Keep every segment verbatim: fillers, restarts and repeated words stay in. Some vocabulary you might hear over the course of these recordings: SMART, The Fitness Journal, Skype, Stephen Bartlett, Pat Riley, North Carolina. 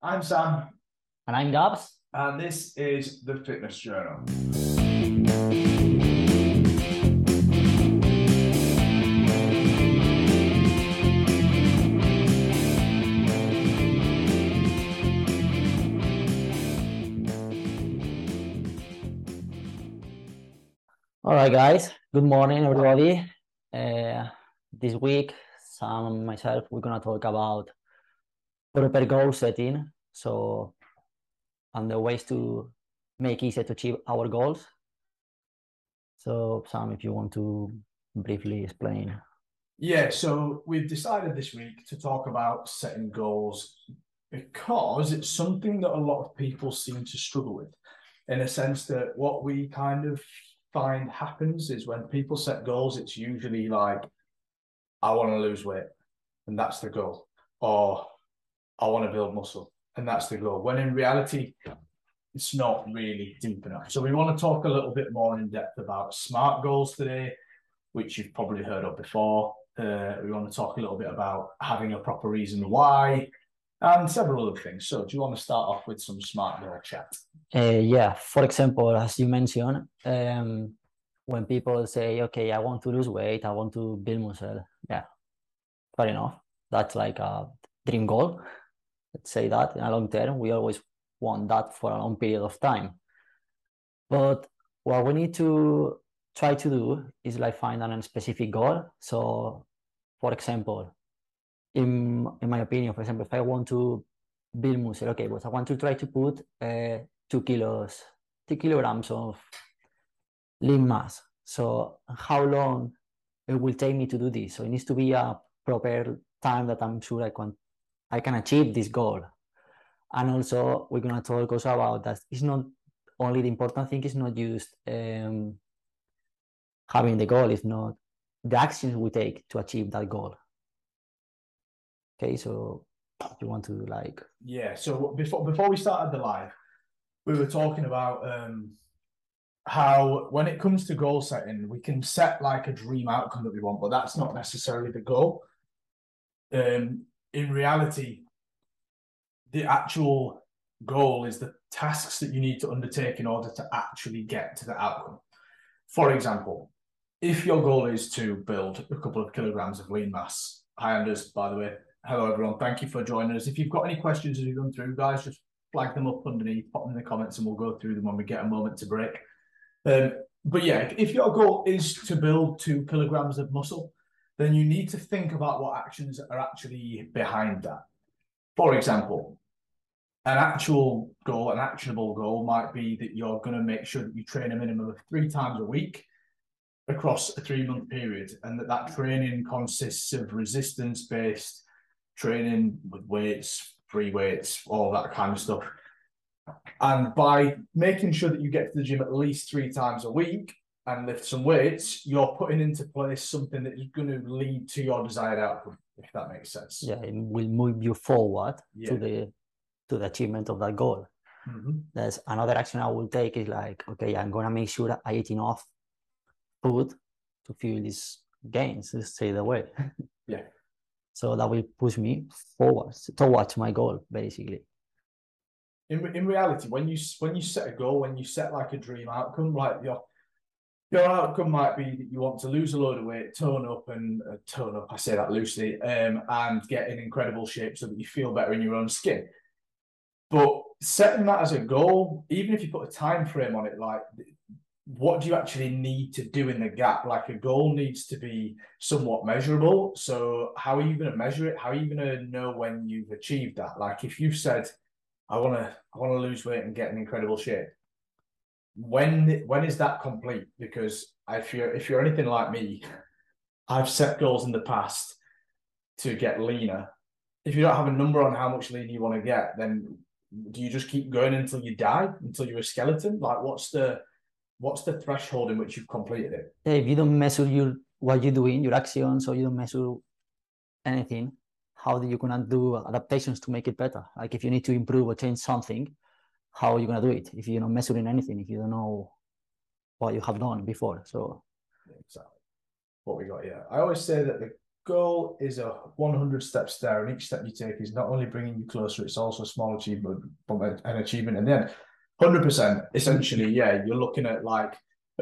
I'm Sam. And I'm Gabs. And this is The Fitness Journal. All right, guys. Good morning, everybody. Uh, this week, Sam and myself, we're going to talk about proper goal setting, so and the ways to make easier to achieve our goals. So Sam, if you want to briefly explain. Yeah, so we've decided this week to talk about setting goals because it's something that a lot of people seem to struggle with, in a sense that what we kind of find happens is when people set goals, it's usually like, I want to lose weight, and that's the goal. Or I want to build muscle, and that's the goal. When in reality, it's not really deep enough. So we want to talk a little bit more in depth about SMART goals today, which you've probably heard of before. Uh, we want to talk a little bit about having a proper reason why, and several other things. So do you want to start off with some SMART goal chat? Uh, yeah. For example, as you mentioned, um, when people say, okay, I want to lose weight, I want to build muscle. Yeah, fair enough. That's like a dream goal. Let's say that in a long term, we always want that for a long period of time. But what we need to try to do is like find a specific goal. So for example, in, in my opinion, for example, if I want to build muscle, okay, but I want to try to put uh, two kilos, two kilograms of lean mass. So how long it will take me to do this? So it needs to be a proper time that I'm sure I can I can achieve this goal. And also we're going to talk also about that it's not only the important thing, it's not just um, having the goal, it's not the actions we take to achieve that goal. Okay, so you want to like... Yeah, so before before we started the live, we were talking about um, how when it comes to goal setting, we can set like a dream outcome that we want, but that's not necessarily the goal. Um. In reality, the actual goal is the tasks that you need to undertake in order to actually get to the outcome. For example, if your goal is to build a couple of kilograms of lean mass, hi Anders, by the way, hello everyone, thank you for joining us. If you've got any questions as we run through, guys, just flag them up underneath, pop them in the comments, and we'll go through them when we get a moment to break. Um, but yeah, if your goal is to build two kilograms of muscle, then you need to think about what actions are actually behind that. For example, an actual goal, an actionable goal might be that you're going to make sure that you train a minimum of three times a week across a three-month period, and that that training consists of resistance-based training with weights, free weights, all that kind of stuff. And by making sure that you get to the gym at least three times a week, and lift some weights, you're putting into place something that is going to lead to your desired outcome, if that makes sense. Yeah, it will move you forward yeah. to the to the achievement of that goal. Mm-hmm. There's another action I will take is like, okay, I'm going to make sure I eat enough food to fuel these gains, let's say the way. Yeah. So that will push me forward, towards my goal, basically. In in reality, when you when you set a goal, when you set like a dream outcome, like you're Your outcome might be that you want to lose a load of weight, tone up and uh, tone up, I say that loosely, um, and get in incredible shape so that you feel better in your own skin. But setting that as a goal, even if you put a time frame on it, like what do you actually need to do in the gap? Like a goal needs to be somewhat measurable. So how are you going to measure it? How are you going to know when you've achieved that? Like if you've said, I want to I want to lose weight and get in incredible shape, When when is that complete? Because if you're if you're anything like me, I've set goals in the past to get leaner. If you don't have a number on how much lean you want to get, then do you just keep going until you die, until you're a skeleton? Like what's the what's the threshold in which you've completed it? Yeah, if you don't measure your what you're doing, your actions, or you don't measure anything, how do you gonna do adaptations to make it better? Like if you need to improve or change something, how are you going to do it if you're not measuring anything, if you don't know what you have done before? So, exactly what we got here. I always say that the goal is a one hundred step stair, and each step you take is not only bringing you closer, it's also a small achievement, but an achievement in the end. one hundred percent, essentially, yeah, you're looking at like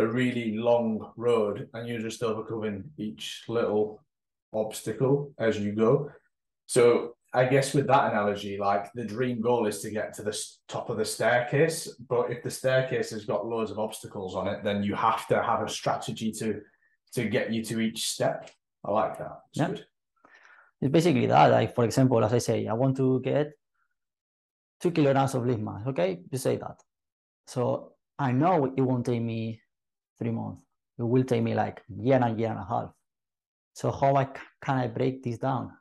a really long road, and you're just overcoming each little obstacle as you go. So I guess with that analogy, like the dream goal is to get to the top of the staircase, but if the staircase has got loads of obstacles on it, then you have to have a strategy to to get you to each step. I like that. It's yeah. good. It's basically that. Like, for example, as I say, I want to get two kilograms of lean mass. Okay, you say that. So I know it won't take me three months. It will take me like year and year and a half. So how I, can I break this down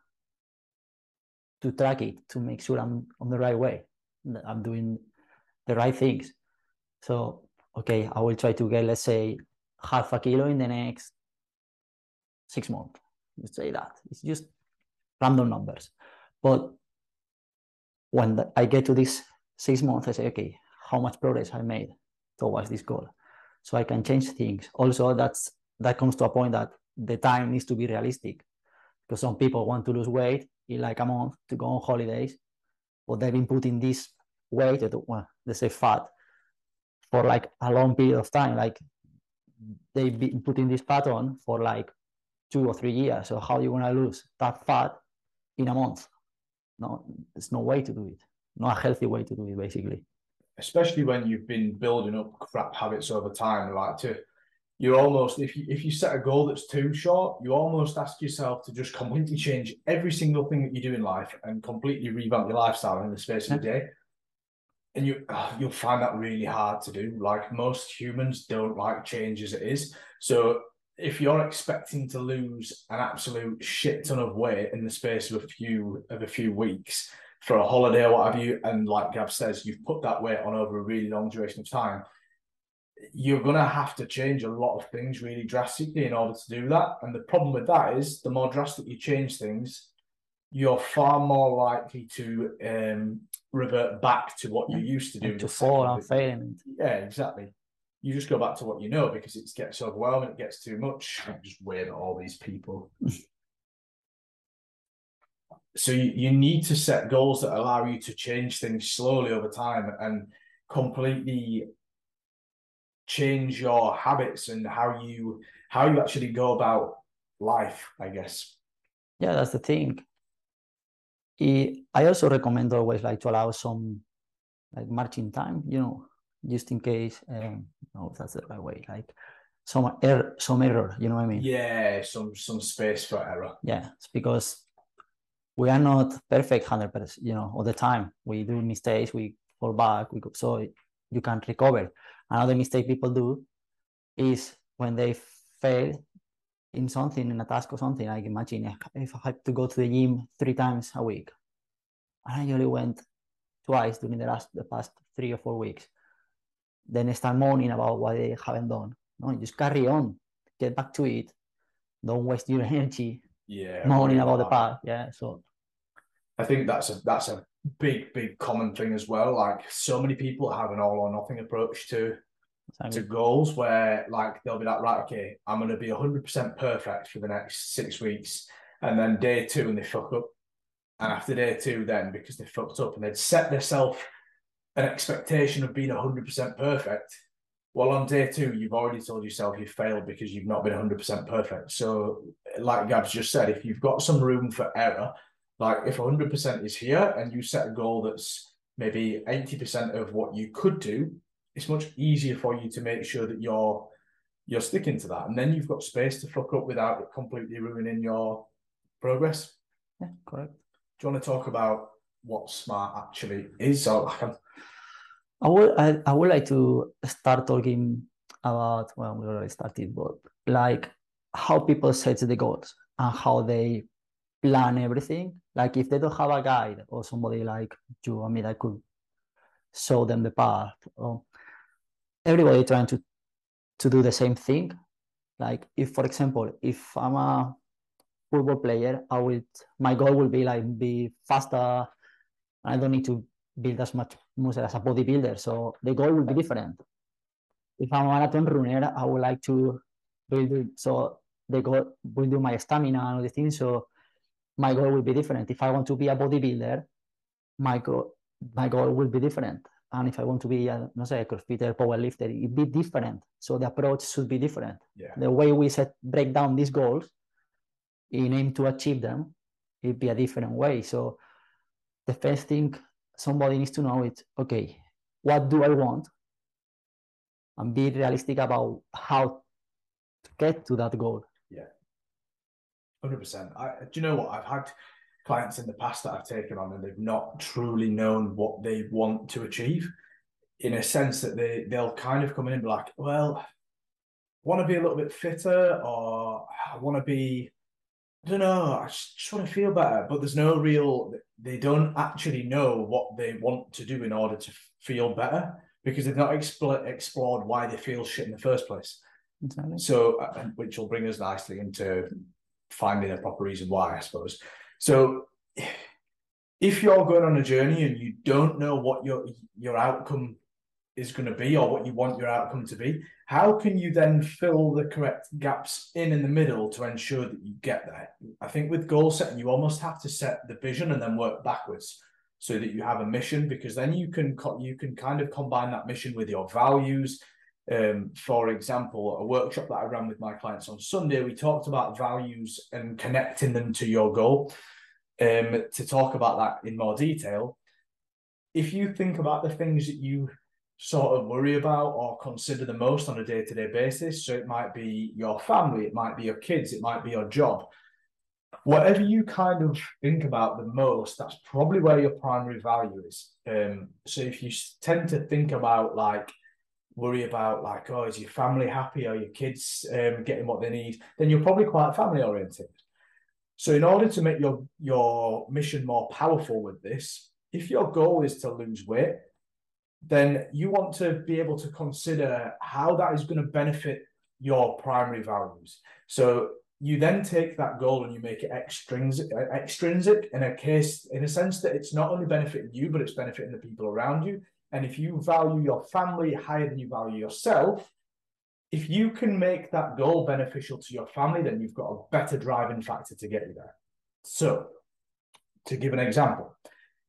to track it, to make sure I'm on the right way, that I'm doing the right things? So, okay, I will try to get, let's say, half a kilo in the next six months. Let's say that. It's just random numbers. But when I get to this six months, I say, okay, how much progress I made towards this goal? So I can change things. Also, that's that comes to a point that the time needs to be realistic, because some people want to lose weight in like a month to go on holidays, but they've been putting this weight, well, they say fat, for like a long period of time. Like they've been putting this fat on for like two or three years. So how are you gonna lose that fat in a month? No, there's no way to do it. Not a healthy way to do it, basically. Especially when you've been building up crap habits over time, like to, you're almost, if you, if you set a goal that's too short, you almost ask yourself to just completely change every single thing that you do in life and completely revamp your lifestyle in the space of a day. And you, you'll find that really hard to do. Like, most humans don't like change as it is. So if you're expecting to lose an absolute shit ton of weight in the space of a few, of a few weeks for a holiday or what have you, and like Gav says, you've put that weight on over a really long duration of time, you're going to have to change a lot of things really drastically in order to do that. And the problem with that is, the more drastic you change things, you're far more likely to um, revert back to what you used to do. And to fall and fail. Yeah, exactly. You just go back to what you know, because it gets overwhelming, it gets too much. I'm just weird at all these people. So you, you need to set goals that allow you to change things slowly over time and completely change your habits and how you how you actually go about life, I guess. Yeah, that's the thing. I also recommend always like to allow some like margin time, you know, just in case. Um, no, that's the right way. Like some error, some error. You know what I mean? Yeah, some some space for error. Yeah, it's because we are not perfect one hundred percent. You know, all the time we do mistakes, we fall back, we go, so you can recover. Another mistake people do is when they fail in something, in a task or something. Like, imagine if I had to go to the gym three times a week, and I only went twice during the last the past three or four weeks, then start moaning about what they haven't done. No, just carry on, get back to it. Don't waste your energy yeah, moaning about the past. Yeah, so I think that's a that's a. big big common thing as well. Like, so many people have an all or nothing approach to exactly. to goals, where like they'll be like, right, okay, I'm going to be one hundred percent perfect for the next six weeks, and then day two and they fuck up, and after day two then, because they fucked up, and they'd set themselves an expectation of being one hundred percent perfect. Well, on day two you've already told yourself you failed because you've not been one hundred percent perfect. So like Gab's just said, if you've got some room for error, like if one hundred percent is here and you set a goal that's maybe eighty percent of what you could do, it's much easier for you to make sure that you're you're sticking to that. And then you've got space to fuck up without it completely ruining your progress. Yeah, correct. Do you want to talk about what SMART actually is? So I, can... I, would, I, I would like to start talking about, well, we already started, but like how people set the goals and how they plan everything. Like if they don't have a guide or somebody like you or me that could show them the path, or everybody trying to to do the same thing. Like if, for example, if I'm a football player, I will my goal will be like be faster. I don't need to build as much muscle as a bodybuilder, so the goal will be different. If I'm a marathon runner, I would like to build it. So the goal will do my stamina and all the things. So my goal will be different. If I want to be a bodybuilder, my goal, my goal will be different. And if I want to be a, not say a crossfitter, powerlifter, it'd be different. So the approach should be different. Yeah. The way we set break down these goals in aim to achieve them, it'd be a different way. So the first thing somebody needs to know is, okay, what do I want? And be realistic about how to get to that goal. Yeah, one hundred percent. I, do you know what? I've had clients in the past that I've taken on and they've not truly known what they want to achieve, in a sense that they, they'll kind of come in and be like, well, I want to be a little bit fitter, or I want to be, I don't know, I just, just want to feel better. But there's no real, they don't actually know what they want to do in order to feel better, because they've not expl- explored why they feel shit in the first place. Exactly. So, uh, which will bring us nicely into finding a proper reason why, I suppose. So if you're going on a journey and you don't know what your your outcome is going to be, or what you want your outcome to be, how can you then fill the correct gaps in in the middle to ensure that you get there? I think with goal setting, you almost have to set the vision and then work backwards so that you have a mission, because then you can you can kind of combine that mission with your values. Um, for example, a workshop that I ran with my clients on Sunday, we talked about values and connecting them to your goal. Um, to talk about that in more detail, if you think about the things that you sort of worry about or consider the most on a day-to-day basis, so it might be your family, it might be your kids, it might be your job, whatever you kind of think about the most, that's probably where your primary value is. Um, so if you tend to think about like, worry about like, oh, is your family happy? Are your kids um, getting what they need? Then you're probably quite family oriented. So in order to make your, your mission more powerful with this, if your goal is to lose weight, then you want to be able to consider how that is going to benefit your primary values. So you then take that goal and you make it extrinsic, extrinsic in a case, in a sense that it's not only benefiting you, but it's benefiting the people around you. And if you value your family higher than you value yourself, if you can make that goal beneficial to your family, then you've got a better driving factor to get you there. So, to give an example,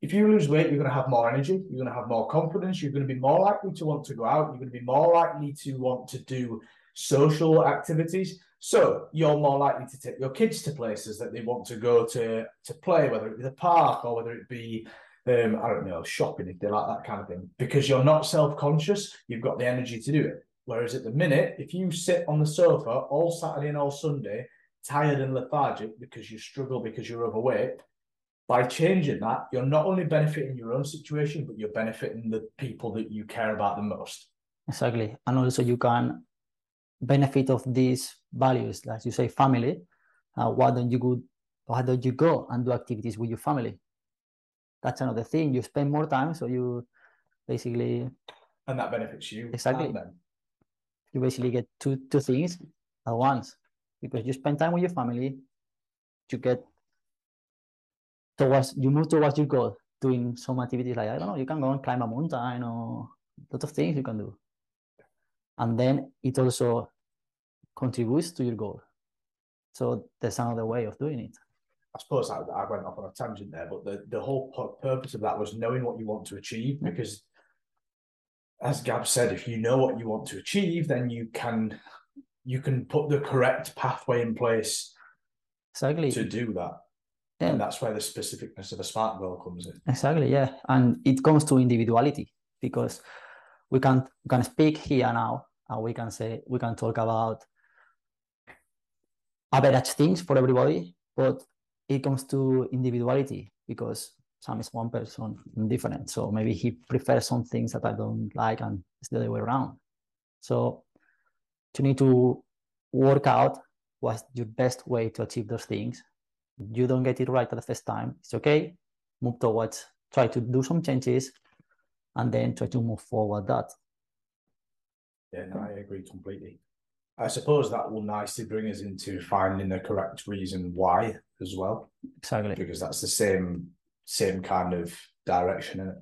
if you lose weight, you're going to have more energy, you're going to have more confidence, you're going to be more likely to want to go out, you're going to be more likely to want to do social activities. So, you're more likely to take your kids to places that they want to go to to play, whether it be the park or whether it be Um, I don't know, shopping, if they like that kind of thing, because you're not self-conscious, you've got the energy to do it. Whereas at the minute, if you sit on the sofa all Saturday and all Sunday, tired and lethargic because you struggle, because you're overweight, by changing that, you're not only benefiting your own situation, but you're benefiting the people that you care about the most. Exactly. And also you can benefit of these values, like you say, family. Uh, why don't you go, why don't you go and do activities with your family? That's another thing. You spend more time, so you basically... And that benefits you. Exactly. You basically get two two things at once, because you spend time with your family, you get towards, you move towards your goal, doing some activities like, I don't know, you can go and climb a mountain or a lot of things you can do. And then it also contributes to your goal. So there's another way of doing it. I suppose I, I went off on a tangent there, but the, the whole purpose of that was knowing what you want to achieve, because as Gab said, if you know what you want to achieve, then you can you can put the correct pathway in place exactly to do that. Yeah. And that's where the specificness of a SMART goal comes in. Exactly, yeah. And it comes to individuality, because we can, we can speak here now and we can say we can talk about average things for everybody, but it comes to individuality, because Sam is one person different. So maybe he prefers some things that I don't like, and it's the other way around. So you need to work out what's your best way to achieve those things. You don't get it right at the first time. It's okay. Move towards, try to do some changes, and then try to move forward that. Yeah, no, I agree completely. I suppose that will nicely bring us into finding the correct reason why as well. Exactly. Because that's the same same kind of direction, isn't it?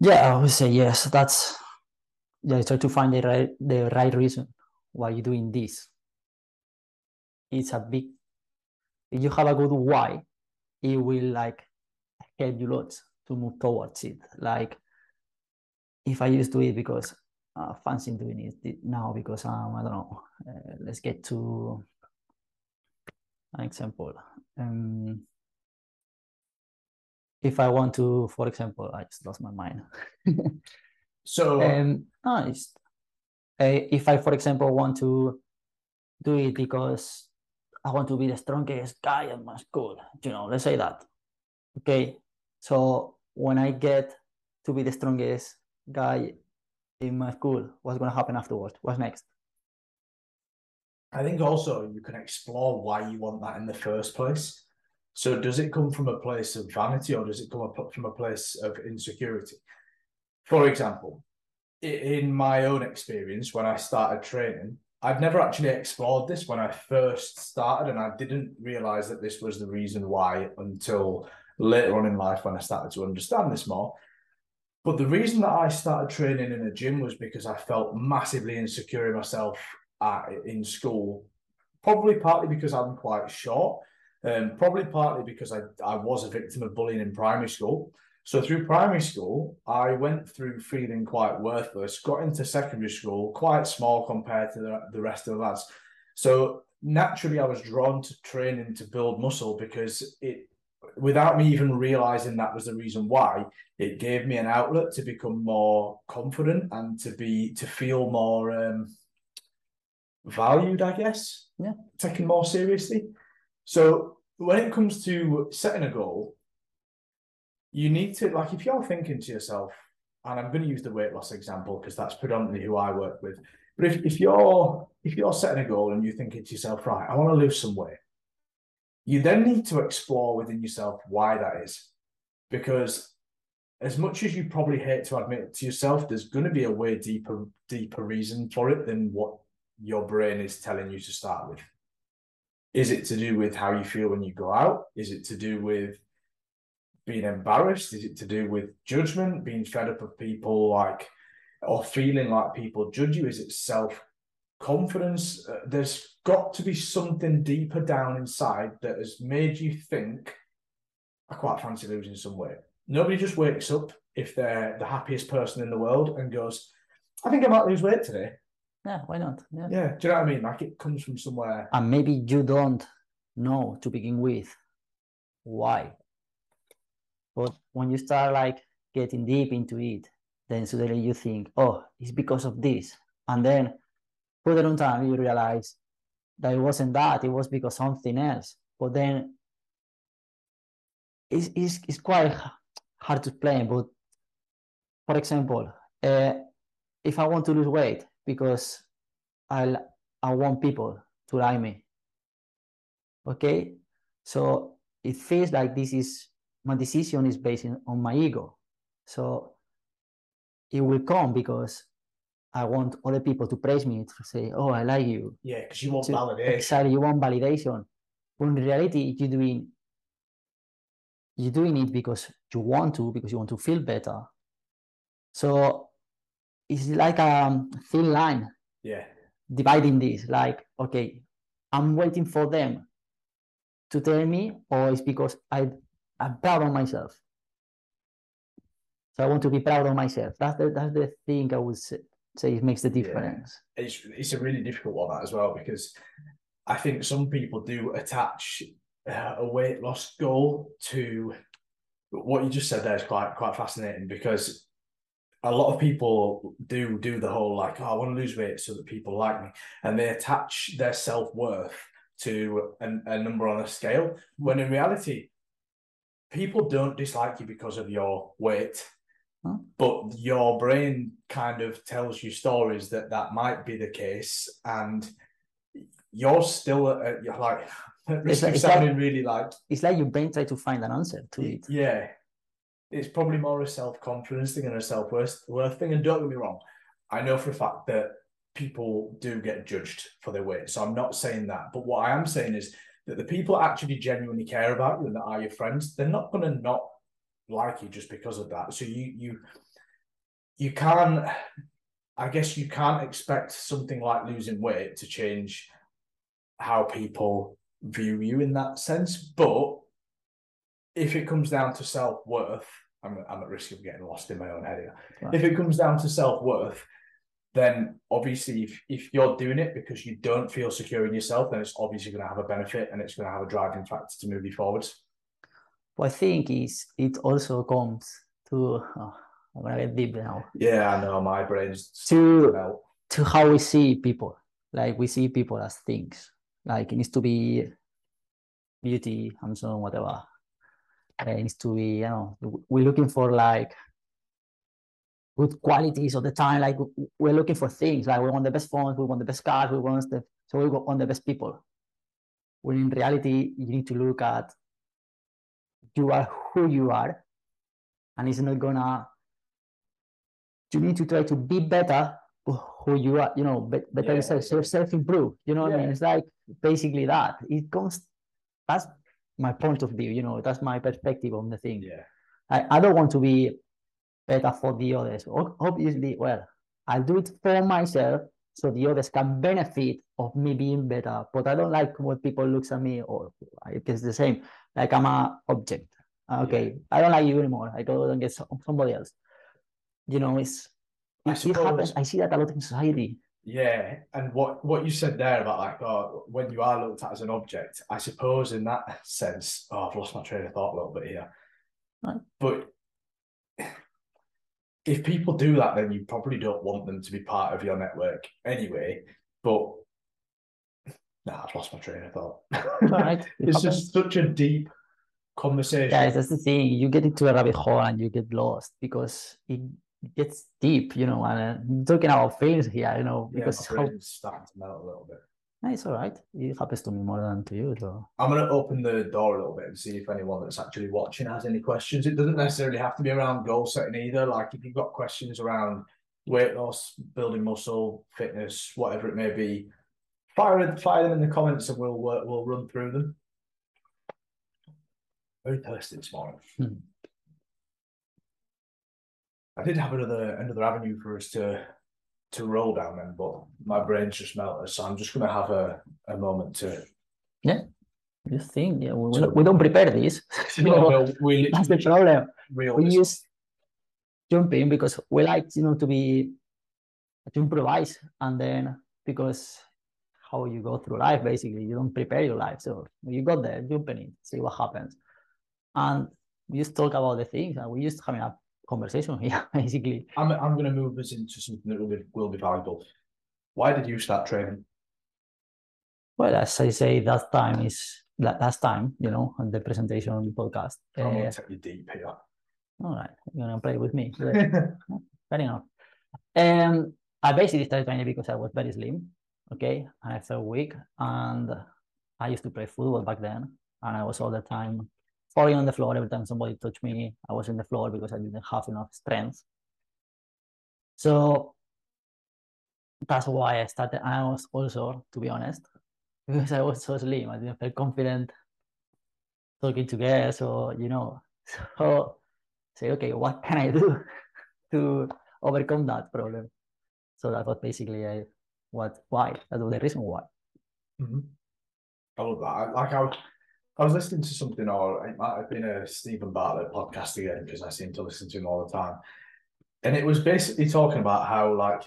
Yeah, I would say yes. That's, yeah, you try to find the right, the right reason why you're doing this. it's a big, if you have a good why, it will like help you lots to move towards it. Like if I used to do it because uh, fancy doing it now because um, I don't know, uh, let's get to an example. Um, if I want to, for example, I just lost my mind. So um, nice. Uh, if I, for example, want to do it because I want to be the strongest guy at my school, you know, let's say that. Okay. So when I get to be the strongest guy in my school, what's going to happen afterwards? What's next? I think also you can explore why you want that in the first place. So does it come from a place of vanity or does it come from a place of insecurity? For example, in my own experience, when I started training, I'd never actually explored this when I first started, and I didn't realize that this was the reason why until later on in life when I started to understand this more. But the reason that I started training in a gym was because I felt massively insecure in myself at, in school, probably partly because I'm quite short, um, probably partly because I, I was a victim of bullying in primary school. So through primary school, I went through feeling quite worthless, got into secondary school, quite small compared to the, the rest of the lads. So naturally, I was drawn to training to build muscle because it, without me even realizing that was the reason why, it gave me an outlet to become more confident and to be to feel more um, valued, I guess, yeah, taken more seriously. So when it comes to setting a goal, you need to, like, if you're thinking to yourself, and I'm going to use the weight loss example because that's predominantly who I work with. But if, if you're if you're setting a goal and you're thinking to yourself, right, I want to lose some weight, you then need to explore within yourself why that is. Because as much as you probably hate to admit it to yourself, there's going to be a way deeper, deeper reason for it than what your brain is telling you to start with. Is it to do with how you feel when you go out? Is it to do with being embarrassed? Is it to do with judgment, being fed up of people, like, or feeling like people judge you? Is it self-confidence? Uh, there's got to be something deeper down inside that has made you think, I quite fancy losing some weight. Nobody just wakes up if they're the happiest person in the world and goes, I think I might lose weight today. Yeah, why not? Yeah, yeah. Do you know what I mean? Like, it comes from somewhere. And maybe you don't know to begin with why. But when you start like getting deep into it, then suddenly you think, oh, it's because of this. And then further on time, you realize that it wasn't that, it was because something else. But then it's, it's, it's quite hard to explain. But for example, uh, if I want to lose weight because I'll, I want people to like me, okay? So it feels like this is, my decision is based on my ego. So it will come because I want other people to praise me, to say, oh, I like you. Yeah, because you want to, validation. Exactly, you want validation. But in reality, you're doing, you're doing it because you want to, because you want to feel better. So it's like a thin line. Yeah. Dividing this, like, okay, I'm waiting for them to tell me, or it's because I... I'm proud of myself. So I want to be proud of myself. That's the, that's the thing I would say, say it makes the difference. Yeah. It's, it's a really difficult one, that, as well, because I think some people do attach uh, a weight loss goal to what you just said there is quite, quite fascinating, because a lot of people do do the whole, like, oh, I want to lose weight so that people like me. And they attach their self-worth to an, a number on a scale, when in reality, people don't dislike you because of your weight, huh? But your brain kind of tells you stories that that might be the case, and you're still at, you're like, it's like, sounding it's like, really like... It's like your brain tries to find an answer to it. Yeah. It's probably more a self-confidence thing and a self-worth thing, and don't get me wrong, I know for a fact that people do get judged for their weight, so I'm not saying that, but what I am saying is, that the people that actually genuinely care about you and that are your friends, they're not going to not like you just because of that. So you you you can't, I guess you can't expect something like losing weight to change how people view you in that sense. But if it comes down to self-worth, I'm, I'm at risk of getting lost in my own head here. Right. If it comes down to self-worth, then obviously if, if you're doing it because you don't feel secure in yourself, then it's obviously going to have a benefit and it's going to have a driving factor to move you forwards. Well, I think is it also comes to, oh, I'm going to get deep now. Yeah, I know, my brain's... To, to how we see people. Like, we see people as things. Like, it needs to be beauty, handsome, whatever. It needs to be, you know, we're looking for, like, good qualities all the time. Like, we're looking for things. Like, we want the best phones, we want the best cars, we want the... So we want the best people. When in reality, you need to look at you are who you are, and it's not gonna... You need to try to be better who you are, you know, better yeah. yourself, self-improve, you know what yeah. I mean? It's like basically that. It comes... That's my point of view, you know, that's my perspective on the thing. Yeah. I, I don't want to be better for the others. Obviously, well, I'll do it for myself so the others can benefit of me being better. But I don't like what people looks at me, or it is the same. Like, I'm an object. Okay, yeah. I don't like you anymore. I go and get somebody else. You know, it's, I it happens. I see that a lot in society. Yeah, and what, what you said there about, like, oh, when you are looked at as an object, I suppose in that sense, oh, I've lost my train of thought a little bit here. Right. But if people do that, then you probably don't want them to be part of your network anyway. But, nah, I've lost my train of thought. Right. It's happens. Just such a deep conversation. Yeah, that's the thing. You get into a rabbit hole and you get lost because it... It's deep, you know, and uh, I'm talking about feelings here, you know, because yeah, my brain's starting to melt a little bit. It's all right. It happens to me more than to you, though. I'm going to open the door a little bit and see if anyone that's actually watching has any questions. It doesn't necessarily have to be around goal setting either. Like, if you've got questions around weight loss, building muscle, fitness, whatever it may be, fire, fire them in the comments and we'll uh, we'll run through them. Very thirsty this morning. Hmm. I did have another another avenue for us to to roll down then, but my brain's just melted, so I'm just going to have a, a moment to... Yeah, you think, yeah, we, we don't prepare this. No, no, we that's the problem. We just jump in because we like, you know, to be, to improvise, and then because how you go through life, basically, you don't prepare your life, so you got there, jump in it, see what happens. And we just talk about the things, and we just having a conversation here, basically. I'm, I'm going to move us into something that will be, will be valuable. Why did you start training? Well, as I say, that time is that last time, you know, on the presentation on the podcast. I'm uh, going to take you deep here. All right, you're going to play with me. Fair enough. Um, I basically started training because I was very slim, okay, and I felt weak, and I used to play football back then, and I was all the time falling on the floor. Every time somebody touched me, I was on the floor because I didn't have enough strength. So that's why I started. I was also, to be honest, because I was so slim, I didn't feel confident talking to girls, or, you know. So say, okay, what can I do to overcome that problem? So that was basically a, what, why. That was the reason why. Mm-hmm. I love that. Like, I was... I was listening to something, or it might have been a Stephen Bartlett podcast again, because I seem to listen to him all the time. And it was basically talking about how, like,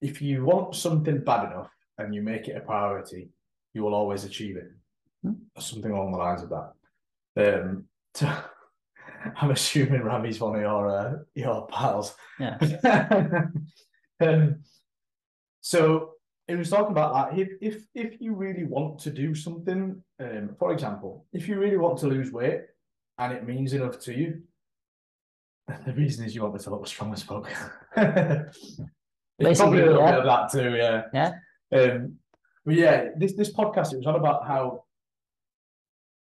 if you want something bad enough and you make it a priority, you will always achieve it. Hmm. Something along the lines of that. Um, to, I'm assuming Rami's one of your, uh, your pals. Yeah. um, so... It was talking about, like, if if if you really want to do something, um, for example, if you really want to lose weight and it means enough to you, the reason is you want me to look strong as fuck. It's probably a little yeah. bit of that too, yeah. Yeah. Um, but yeah, this this podcast, it was on about how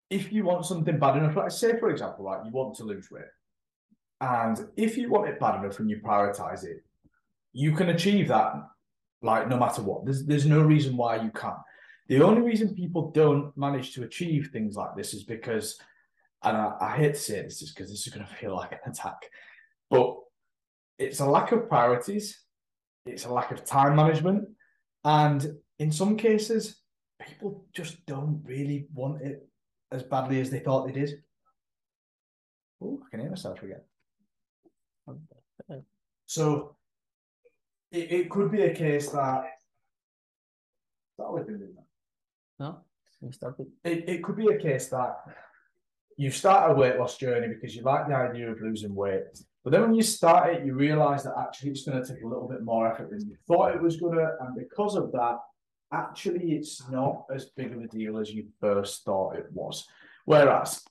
if you want something bad enough, like, say for example, like, you want to lose weight, and if you want it bad enough and you prioritize it, you can achieve that. Like, no matter what, there's there's no reason why you can't. The only reason people don't manage to achieve things like this is because, and I, I hate to say this, is because this is going to feel like an attack, but it's a lack of priorities, it's a lack of time management, and in some cases, people just don't really want it as badly as they thought they did. Oh, I can hear myself again. So it, it could be a case that that would be doing that. No, it it could be a case that you start a weight loss journey because you like the idea of losing weight, but then when you start it, you realise that actually it's going to take a little bit more effort than you thought it was going to, and because of that, actually it's not as big of a deal as you first thought it was. Whereas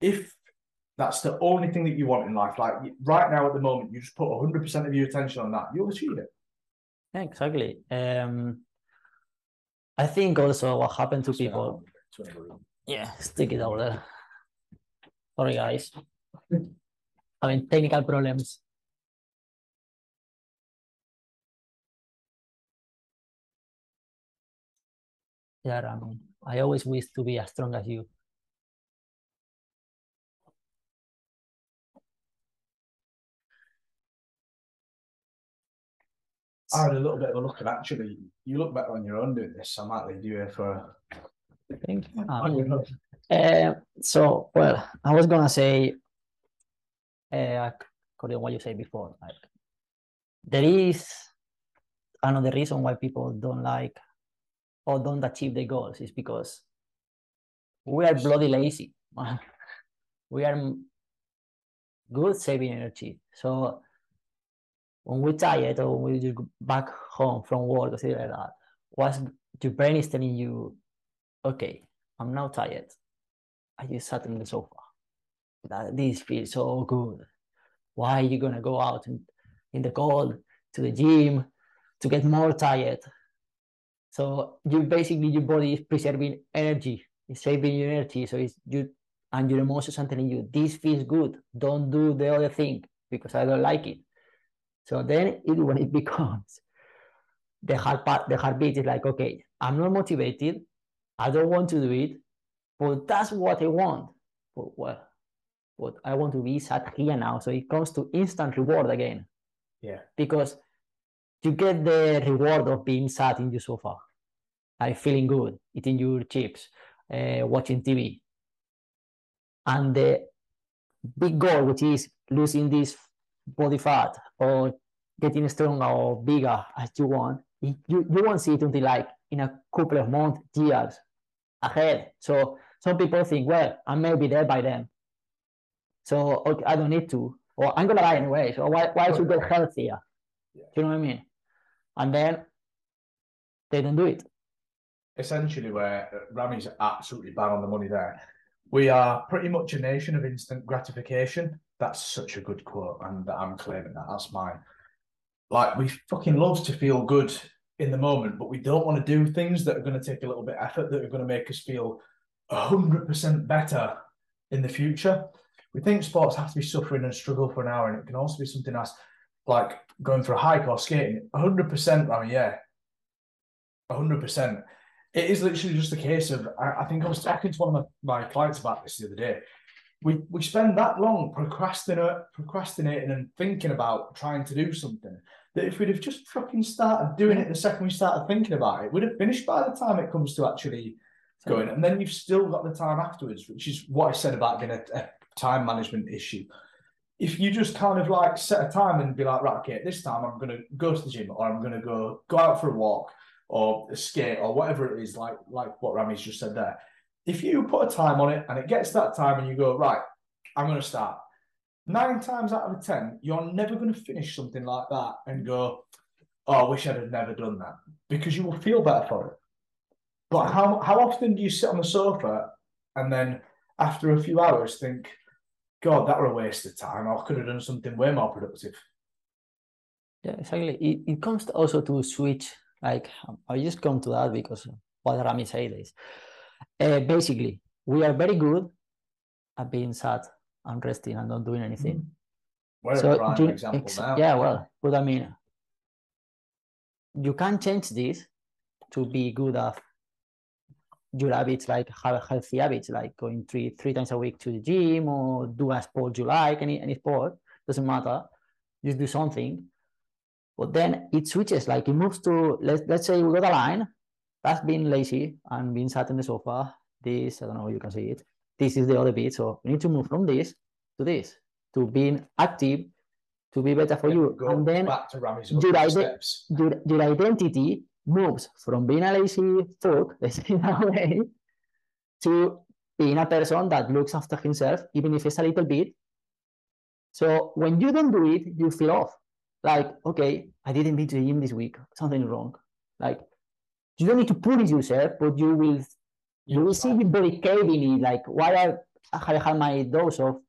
if that's the only thing that you want in life, like right now at the moment, you just put one hundred percent of your attention on that, you'll achieve it. Exactly. Um, I think also what happened to so, people... Yeah, stick it over there. Sorry, guys. I mean, technical problems. Yeah, I mean, I always wish to be as strong as you. I had a little bit of a look at actually, you look better on your own doing this. I might leave you here for... Thank you. Um, uh, so, well, I was gonna say, uh, according to what you said before, like there is another reason why people don't like or don't achieve their goals is because we are bloody lazy. We are good saving energy. So when we're tired or when we just go back home from work or something like that, what's your brain is telling you? Okay, I'm now tired. I just sat on the sofa. That, this feels so good. Why are you gonna go out in, in the cold to the gym to get more tired? So you basically your body is preserving energy, it's saving your energy. So it's you and your emotions are telling you this feels good. Don't do the other thing because I don't like it. So then it when it becomes the heart part, the heartbeat is like, okay, I'm not motivated. I don't want to do it, but that's what I want. But well, but I want to be sat here now. So it comes to instant reward again. Yeah. Because you get the reward of being sat in your sofa, like feeling good, eating your chips, uh, watching T V. And the big goal, which is losing this body fat or getting stronger or bigger as you want, you, you won't see it until like in a couple of months, years ahead. So some people think, well, I may be there by then. So okay, I don't need to, or I'm gonna die anyway. So why, why should I get healthier? Yeah. Do you know what I mean? And then they don't do it. Essentially where Rami's absolutely bang on the money there. We are pretty much a nation of instant gratification. That's such a good quote, and I'm claiming that, that's mine. Like we fucking love to feel good in the moment, but we don't want to do things that are going to take a little bit of effort, that are going to make us feel one hundred percent better in the future. We think sports have to be suffering and struggle for an hour, and it can also be something else, like going for a hike or skating. one hundred percent, I mean, yeah, one hundred percent. It is literally just a case of, I, I think I was talking to one of my, my clients about this the other day. We, we spend that long procrastinating, procrastinating and thinking about trying to do something, that if we'd have just fucking started doing it the second we started thinking about it, we'd have finished by the time it comes to actually going. And then you've still got the time afterwards, which is what I said about being a, a time management issue. If you just kind of like set a time and be like, right, okay, this time I'm going to go to the gym, or I'm going to go go out for a walk or a skate or whatever it is, like, like what Rami's just said there. If you put a time on it and it gets that time and you go, right, I'm going to start. Nine times out of ten, you're never going to finish something like that and go, oh, I wish I'd have never done that, because you will feel better for it. But how, how often do you sit on the sofa and then after a few hours think, God, that were a waste of time. I could have done something way more productive. Yeah, exactly. It, it comes to also to switch. Like, I just come to that because what Rami said is, uh, basically, we are very good at being sad. I'm resting and not doing anything. Well, so, prime do, example ex now. Yeah, well, but I mean, you can change this to be good at your habits, like have healthy habits, like going three three times a week to the gym or do a sport you like, any any sport, doesn't matter. Just do something. But then it switches, like it moves to, let's, let's say we got a line That's being lazy and being sat in the sofa. This, I don't know, you can see it. This is the other bit. So you need to move from this to this, to being active, to be better for you. And then your, ide your, your identity moves from being a lazy fuck, let's say that way, to being a person that looks after himself, even if it's a little bit. So when you don't do it, you feel off. Like, okay, I didn't go to the gym this week. Something wrong. Like, you don't need to punish yourself, but you will you will see it very cavely, like, why I, I have my dose of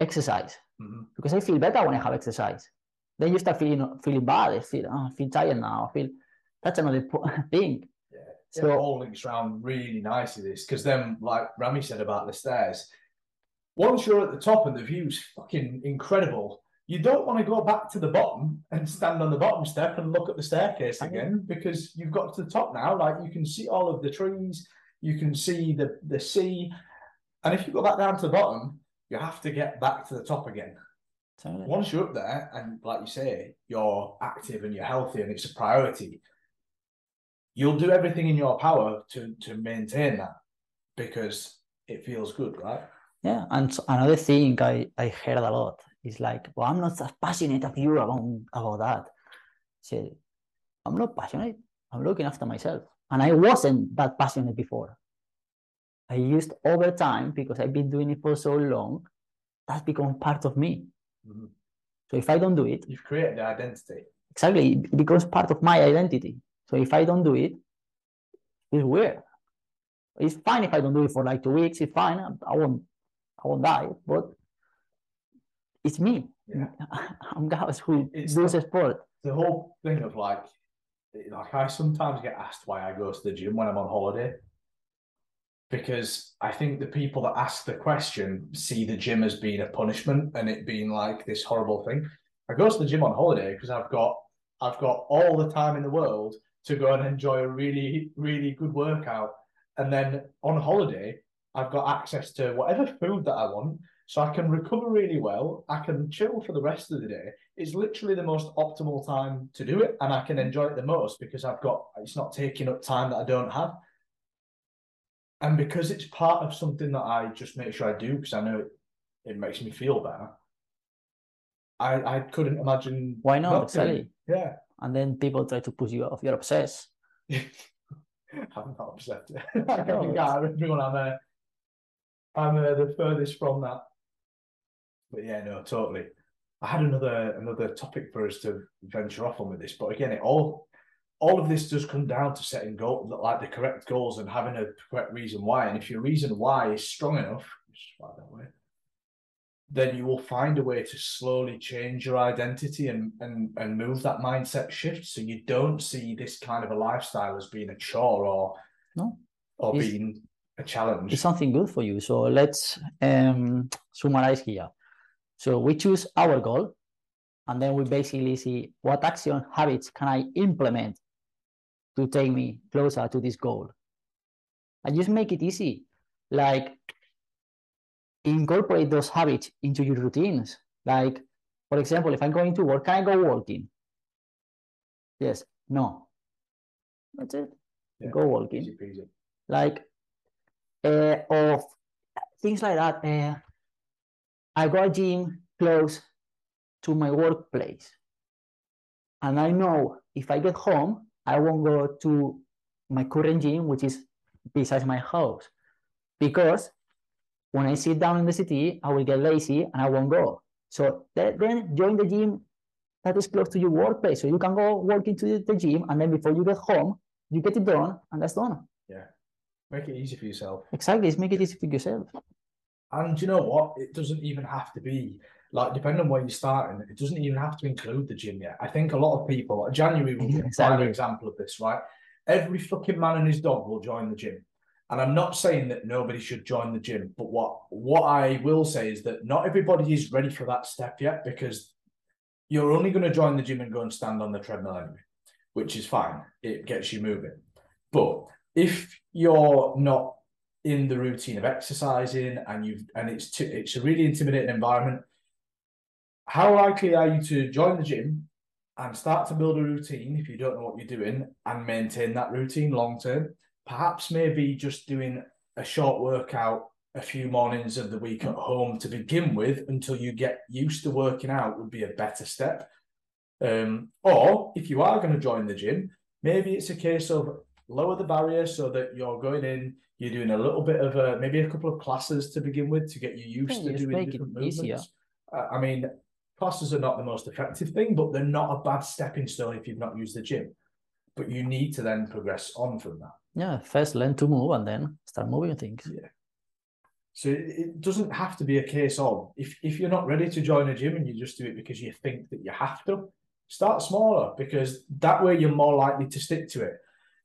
exercise. Mm-hmm. Because I feel better when I have exercise. Then you start feeling feeling bad. I feel, oh, I feel tired now. I feel that's another thing. Yeah, so it all links around really nicely, this, because then, like Rami said about the stairs, once you're at the top and the view's fucking incredible, you don't want to go back to the bottom and stand on the bottom step and look at the staircase again, because you've got to the top now. Like, you can see all of the trees, you can see the, the sea. And if you go back down to the bottom, you have to get back to the top again. Totally. Once you're up there and, like you say, you're active and you're healthy and it's a priority, you'll do everything in your power to, to maintain that because it feels good, right? Yeah. And so another thing I, I heard a lot. It's like, well, I'm not as passionate as you about, about that. She said, I'm not passionate. I'm looking after myself. And I wasn't that passionate before. I used over time, because I've been doing it for so long, that's become part of me. Mm-hmm. So if I don't do it... You've created the identity. Exactly. It becomes part of my identity. So if I don't do it, it's weird. It's fine if I don't do it for like two weeks. It's fine. I won't, I won't die. But... it's me. Yeah. I'm guys who it's does the, a sport. The whole thing of like, like I sometimes get asked why I go to the gym when I'm on holiday, because I think the people that ask the question see the gym as being a punishment and it being like this horrible thing. I go to the gym on holiday because I've got I've got all the time in the world to go and enjoy a really really good workout, and then on holiday I've got access to whatever food that I want. So I can recover really well. I can chill for the rest of the day. It's literally the most optimal time to do it. And I can enjoy it the most because I've got, it's not taking up time that I don't have. And because it's part of something that I just make sure I do, because I know it, it makes me feel better. I, I couldn't imagine. Why not? not exactly. Yeah. And then people try to push you off. You're obsessed. I'm not obsessed. I think everyone I'm uh, I'm uh, the furthest from that. But yeah, no, totally. I had another another topic for us to venture off on with this, but again, it all all of this does come down to setting goal, like the correct goals and having a correct reason why. And if your reason why is strong enough, that way, then you will find a way to slowly change your identity and and and move that mindset shift, so you don't see this kind of a lifestyle as being a chore or no, or it's being a challenge. It's something good for you. So let's um, summarize here. So we choose our goal, and then we basically see what action habits can I implement to take me closer to this goal. And just make it easy. Like, incorporate those habits into your routines. Like, for example, if I'm going to work, can I go walking? Yes. No. That's it. Yeah, go walking. Easy peasy. Like, Uh, of things like that. Uh, I got a gym close to my workplace, and I know if I get home, I won't go to my current gym, which is besides my house, because when I sit down in the city, I will get lazy and I won't go. So that, then join the gym that is close to your workplace, so you can go walk into the gym, and then before you get home, you get it done, and that's done. Yeah. Make it easy for yourself. Exactly, it's make it easy for yourself. And you know what? It doesn't even have to be, like, depending on where you're starting, it doesn't even have to include the gym yet. I think a lot of people, January will be a prime example of this, right? Every fucking man and his dog will join the gym. And I'm not saying that nobody should join the gym, but what, what I will say is that not everybody is ready for that step yet, because you're only going to join the gym and go and stand on the treadmill anyway, which is fine. It gets you moving. But if you're not in the routine of exercising and you've and it's too, it's a really intimidating environment, how likely are you to join the gym, and start to build a routine if you don't know what you're doing and maintain that routine long term. Perhaps maybe just doing a short workout a few mornings of the week at home to begin with until you get used to working out would be a better step. Um, or if you are going to join the gym, maybe it's a case of lower the barrier so that you're going in, you're doing a little bit of a, maybe a couple of classes to begin with to get you used to doing different movements. Uh, I mean, classes are not the most effective thing, but they're not a bad stepping stone if you've not used the gym. But you need to then progress on from that. Yeah, first learn to move and then start moving things. Yeah. So it, it doesn't have to be a case of, if, if you're not ready to join a gym and you just do it because you think that you have to, start smaller, because that way you're more likely to stick to it.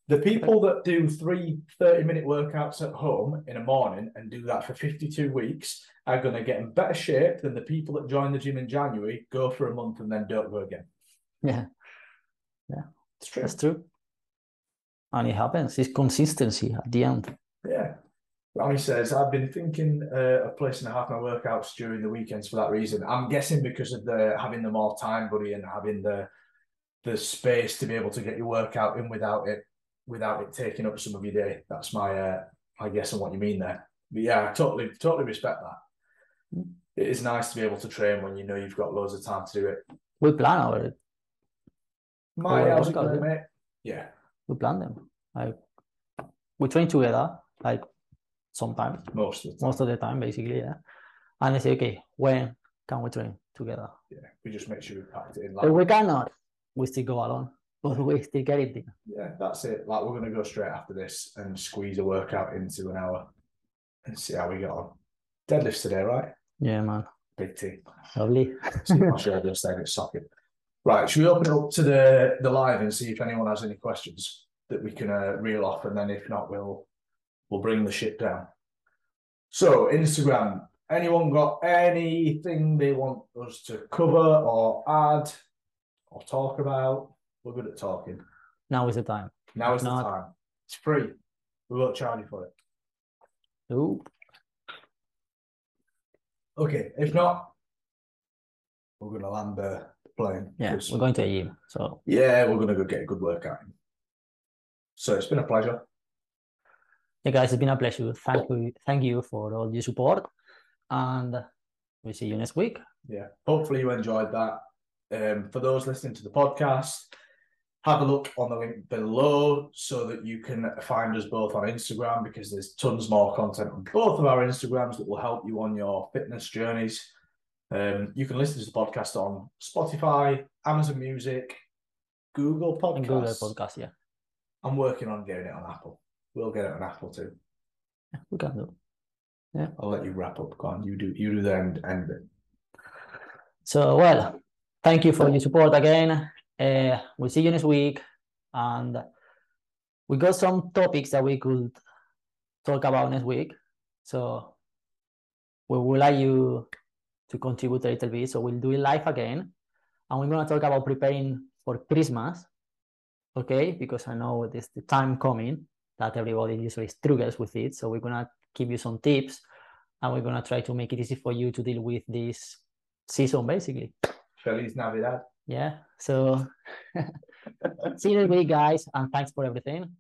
The people that do three thirty-minute workouts at home in a morning and do that for fifty-two weeks are going to get in better shape than the people that join the gym in January, go for a month and then don't go again. Yeah. Yeah. It's true. That's true. And it happens. It's consistency at the end. Yeah. Larry says, I've been thinking uh, of placing half my workouts during the weekends for that reason. I'm guessing because of the having the more time, buddy, and having the the space to be able to get your workout in without it. without it taking up some of your day. That's my, uh, I guess, on what you mean there. But yeah, I totally, totally respect that. It is nice to be able to train when you know you've got loads of time to do it. We plan our... My, our how's it going, mate? Yeah. We plan them. Like, we train together, like, sometimes. Most of the time. Most of the time, basically, yeah. And I say, okay, when can we train together? Yeah, we just make sure we packed it in. Like, if we cannot, we still go alone. But we still get it there. Yeah, that's it. Like, we're going to go straight after this and squeeze a workout into an hour and see how we get on. Deadlifts today, right? Yeah, man. Big T. Lovely. See my shoulder stayed in its socket. Right, should we open it up to the, the live and see if anyone has any questions that we can uh, reel off? And then if not, we'll we'll bring the shit down. So, Instagram. Anyone got anything they want us to cover or add or talk about? We're good at talking. Now is the time. Now is Not... the time. It's free. We won't charge you for it. Nope. Okay, if not, we're going to land the plane. Yeah, we're going to a gym. So. Yeah, we're going to go get a good workout. So it's been a pleasure. Yeah, guys, it's been a pleasure. Thank you, thank you for all your support. And we'll see you next week. Yeah, hopefully you enjoyed that. Um, for those listening to the podcast, have a look on the link below so that you can find us both on Instagram, because there's tons more content on both of our Instagrams that will help you on your fitness journeys. Um, you can listen to the podcast on Spotify, Amazon Music, Google Podcasts. And Google Podcasts, yeah. I'm working on getting it on Apple. We'll get it on Apple too. Yeah, we can do. Yeah. I'll let you wrap up. Go on. You do, you do the end, end bit. So, well... Thank you for your support again. Uh, we'll see you next week. And we got some topics that we could talk about next week. So we would like you to contribute a little bit. So we'll do it live again. And we're going to talk about preparing for Christmas. Okay? Because I know this the time coming that everybody usually struggles with it. So we're going to give you some tips. And we're going to try to make it easy for you to deal with this season, basically. Feliz Navidad. Yeah. So see you next week, guys, and thanks for everything.